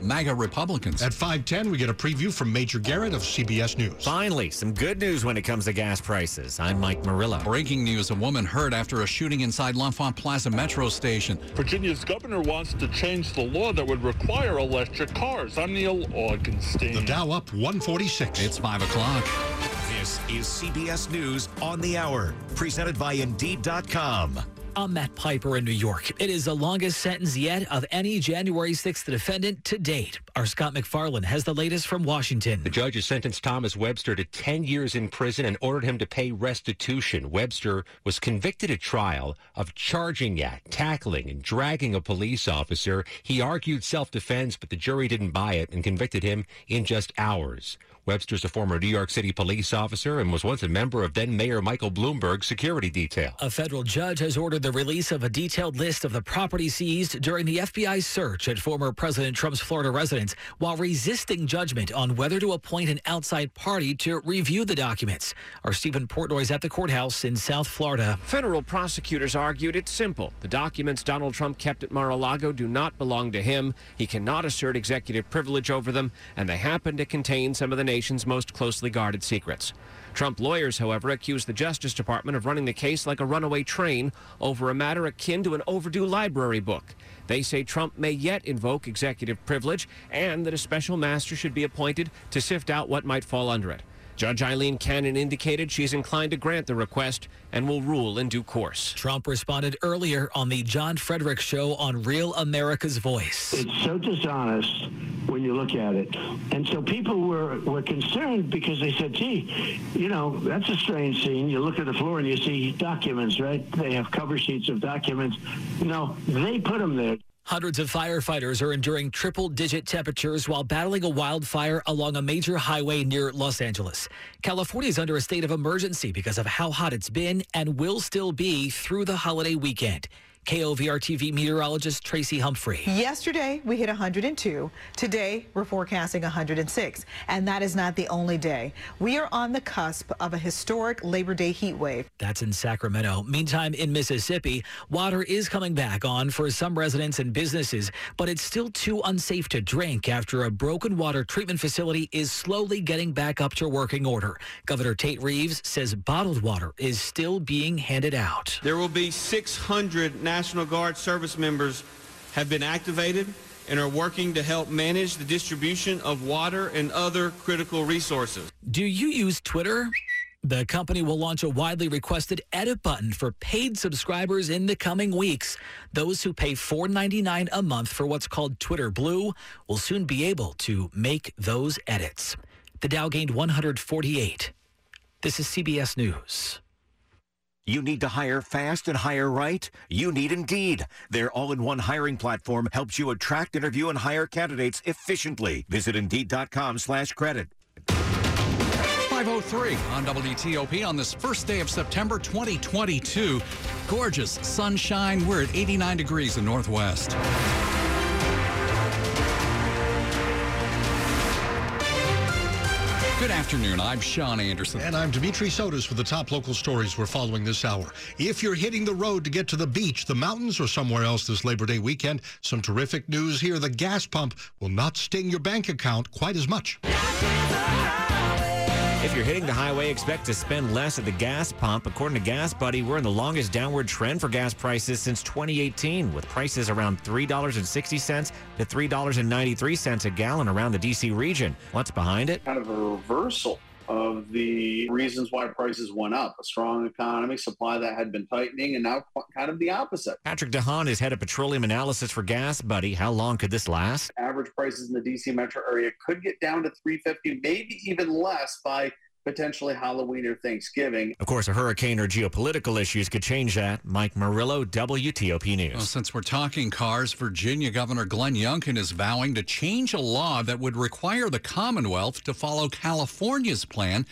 MAGA Republicans. At 5:10, we get a preview from Major Garrett of CBS News. Finally, some good news when it comes to gas prices. I'm Mike Marilla. Breaking news, a woman hurt after a shooting inside L'Enfant Plaza metro station. Virginia's governor wants to change the law that would require electric cars. I'm Neil Orgenstein. The Dow up 146. It's 5 o'clock. This is CBS News on the Hour, presented by Indeed.com. I'm Matt Piper in New York. It is the longest sentence yet of any January 6th defendant to date. Our Scott McFarlane has the latest from Washington. The judge has sentenced Thomas Webster to 10 years in prison and ordered him to pay restitution. Webster was convicted at trial of charging at, tackling, and dragging a police officer. He argued self-defense, but the jury didn't buy it and convicted him in just hours. Webster's a former New York City police officer and was once a member of then-Mayor Michael Bloomberg's security detail. A federal judge has ordered the release of a detailed list of the property seized during the FBI's search at former President Trump's Florida residence while resisting judgment on whether to appoint an outside party to review the documents. Our Stephen Portnoy is at the courthouse in South Florida. Federal prosecutors argued it's simple. The documents Donald Trump kept at Mar-a-Lago do not belong to him. He cannot assert executive privilege over them, and they happen to contain some of the nation's most closely guarded secrets. Trump lawyers, however, accused the Justice Department of running the case like a runaway train over a matter akin to an overdue library book. They say Trump may yet invoke executive privilege and that a special master should be appointed to sift out what might fall under it. Judge Eileen Cannon indicated she's inclined to grant the request and will rule in due course. Trump responded earlier on the John Frederick Show on Real America's Voice. It's so dishonest when you look at it. And so people were concerned because they said, gee, you know, that's a strange scene. You look at the floor and you see documents, right? They have cover sheets of documents. You know, they put them there. Hundreds of firefighters are enduring triple-digit temperatures while battling a wildfire along a major highway near Los Angeles. California is under a state of emergency because of how hot it's been and will still be through the holiday weekend. KOVR-TV meteorologist Tracy Humphrey. Yesterday, we hit 102. Today, we're forecasting 106. And that is not the only day. We are on the cusp of a historic Labor Day heat wave. That's in Sacramento. Meantime, in Mississippi, water is coming back on for some residents and businesses, but it's still too unsafe to drink after a broken water treatment facility is slowly getting back up to working order. Governor Tate Reeves says bottled water is still being handed out. There will be 600 National Guard service members have been activated and are working to help manage the distribution of water and other critical resources. Do you use Twitter? The company will launch a widely requested edit button for paid subscribers in the coming weeks. Those who pay $4.99 a month for what's called Twitter Blue will soon be able to make those edits. The Dow gained 148. This is CBS News. You need to hire fast and hire right? You need Indeed. Their all-in-one hiring platform helps you attract, interview, and hire candidates efficiently. Visit Indeed.com/credit. 5:03 on WTOP on this first day of September 2022. Gorgeous sunshine. We're at 89 degrees in Northwest. Good afternoon. I'm Sean Anderson. And I'm Dimitri Sotis with the top local stories we're following this hour. If you're hitting the road to get to the beach, the mountains, or somewhere else this Labor Day weekend, some terrific news here. The gas pump will not sting your bank account quite as much. If you're hitting the highway, expect to spend less at the gas pump. According to GasBuddy, we're in the longest downward trend for gas prices since 2018, with prices around $3.60 to $3.93 a gallon around the D.C. region. What's behind it? Kind of a reversal of the reasons why prices went up. A strong economy, supply that had been tightening, and now kind of the opposite. Patrick DeHaan is head of petroleum analysis for GasBuddy. How long could this last? Average prices in the D.C. metro area could get down to $3.50, maybe even less by potentially Halloween or Thanksgiving. Of course, a hurricane or geopolitical issues could change that. Mike Murillo, WTOP News. Well, since we're talking cars, Virginia Governor Glenn Youngkin is vowing to change a law that would require the Commonwealth to follow California's plan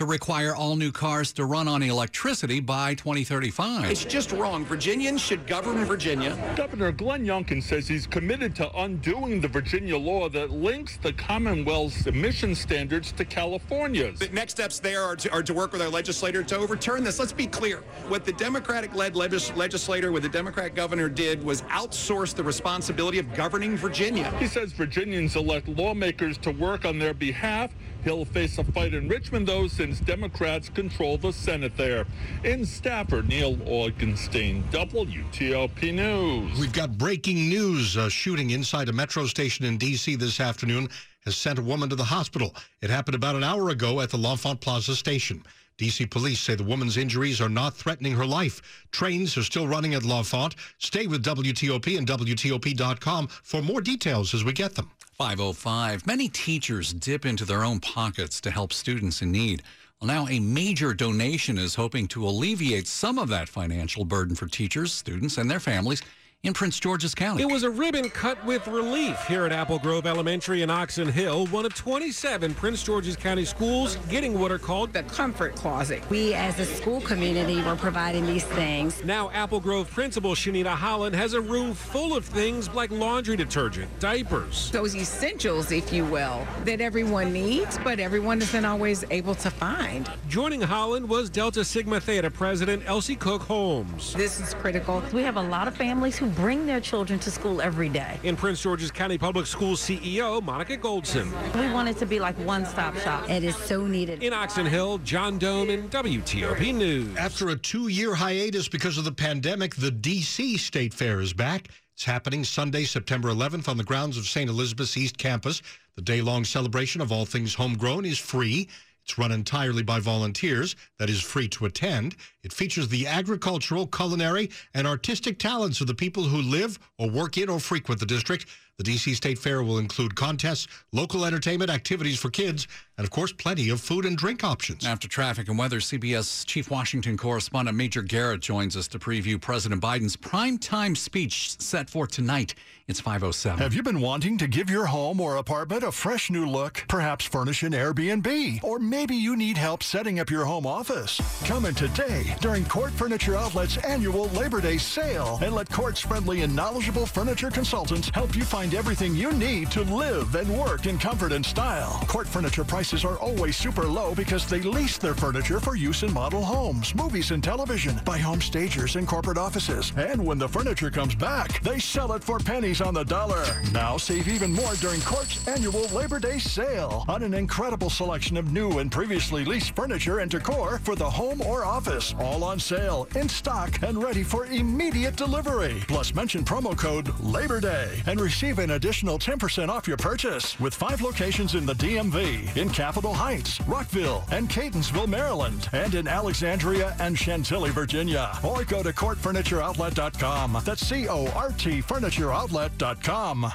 to require all new cars to run on electricity by 2035. It's just wrong. Virginians should govern Virginia. Governor Glenn Youngkin says he's committed to undoing the Virginia law that links the Commonwealth's emission standards to California's. The next steps there are to work with our legislator to overturn this. Let's be clear. What the Democratic-led legislator with the Democrat governor did was outsource the responsibility of governing Virginia. He says Virginians elect lawmakers to work on their behalf. He'll face a fight in Richmond, though, since Democrats control the Senate there. In Stafford, Neil Orgenstein, WTOP News. We've got breaking news. A shooting inside a metro station in D.C. this afternoon has sent a woman to the hospital. It happened about an hour ago at the L'Enfant Plaza station. D.C. police say the woman's injuries are not threatening her life. Trains are still running at L'Enfant. Stay with WTOP and WTOP.com for more details as we get them. 5:05. Many teachers dip into their own pockets to help students in need. Well, now a major donation is hoping to alleviate some of that financial burden for teachers, students, and their families in Prince George's County. It was a ribbon cut with relief here at Apple Grove Elementary in Oxon Hill, one of 27 Prince George's County schools getting what are called the comfort closet. We as a school community were providing these things. Now Apple Grove Principal Shanita Holland has a room full of things like laundry detergent, diapers. Those essentials, if you will, that everyone needs, but everyone isn't always able to find. Joining Holland was Delta Sigma Theta President Elsie Cook Holmes. This is critical. We have a lot of families who bring their children to school every day. In Prince George's County Public Schools CEO, Monica Goldson. We want it to be like one-stop shop. It is so needed. In Oxon Hill, John Dome and WTOP News. After a two-year hiatus because of the pandemic, the D.C. State Fair is back. It's happening Sunday, September 11th on the grounds of St. Elizabeth's East Campus. The day-long celebration of all things homegrown is free. It's run entirely by volunteers, that is free to attend. It features the agricultural, culinary, and artistic talents of the people who live or work in or frequent the district. The D.C. State Fair will include contests, local entertainment, activities for kids, and, of course, plenty of food and drink options. After traffic and weather, CBS Chief Washington correspondent Major Garrett joins us to preview President Biden's primetime speech set for tonight. It's 5:07. Have you been wanting to give your home or apartment a fresh new look? Perhaps furnish an Airbnb? Or maybe you need help setting up your home office? Come in today during Cort Furniture Outlet's annual Labor Day sale and let Cort's friendly and knowledgeable furniture consultants help you find everything you need to live and work in comfort and style. Cort Furniture prices are always super low because they lease their furniture for use in model homes, movies, and television, by home stagers and corporate offices. And when the furniture comes back, they sell it for pennies on the dollar. Now save even more during Cort's annual Labor Day sale on an incredible selection of new and previously leased furniture and decor for the home or office. All on sale, in stock, and ready for immediate delivery. Plus, mention promo code Labor Day and receive an additional 10% off your purchase with 5 locations in the DMV, in Capitol Heights, Rockville, and Catonsville, Maryland, and in Alexandria and Chantilly, Virginia. Or go to CortFurnitureOutlet.com. That's CORT FurnitureOutlet.com.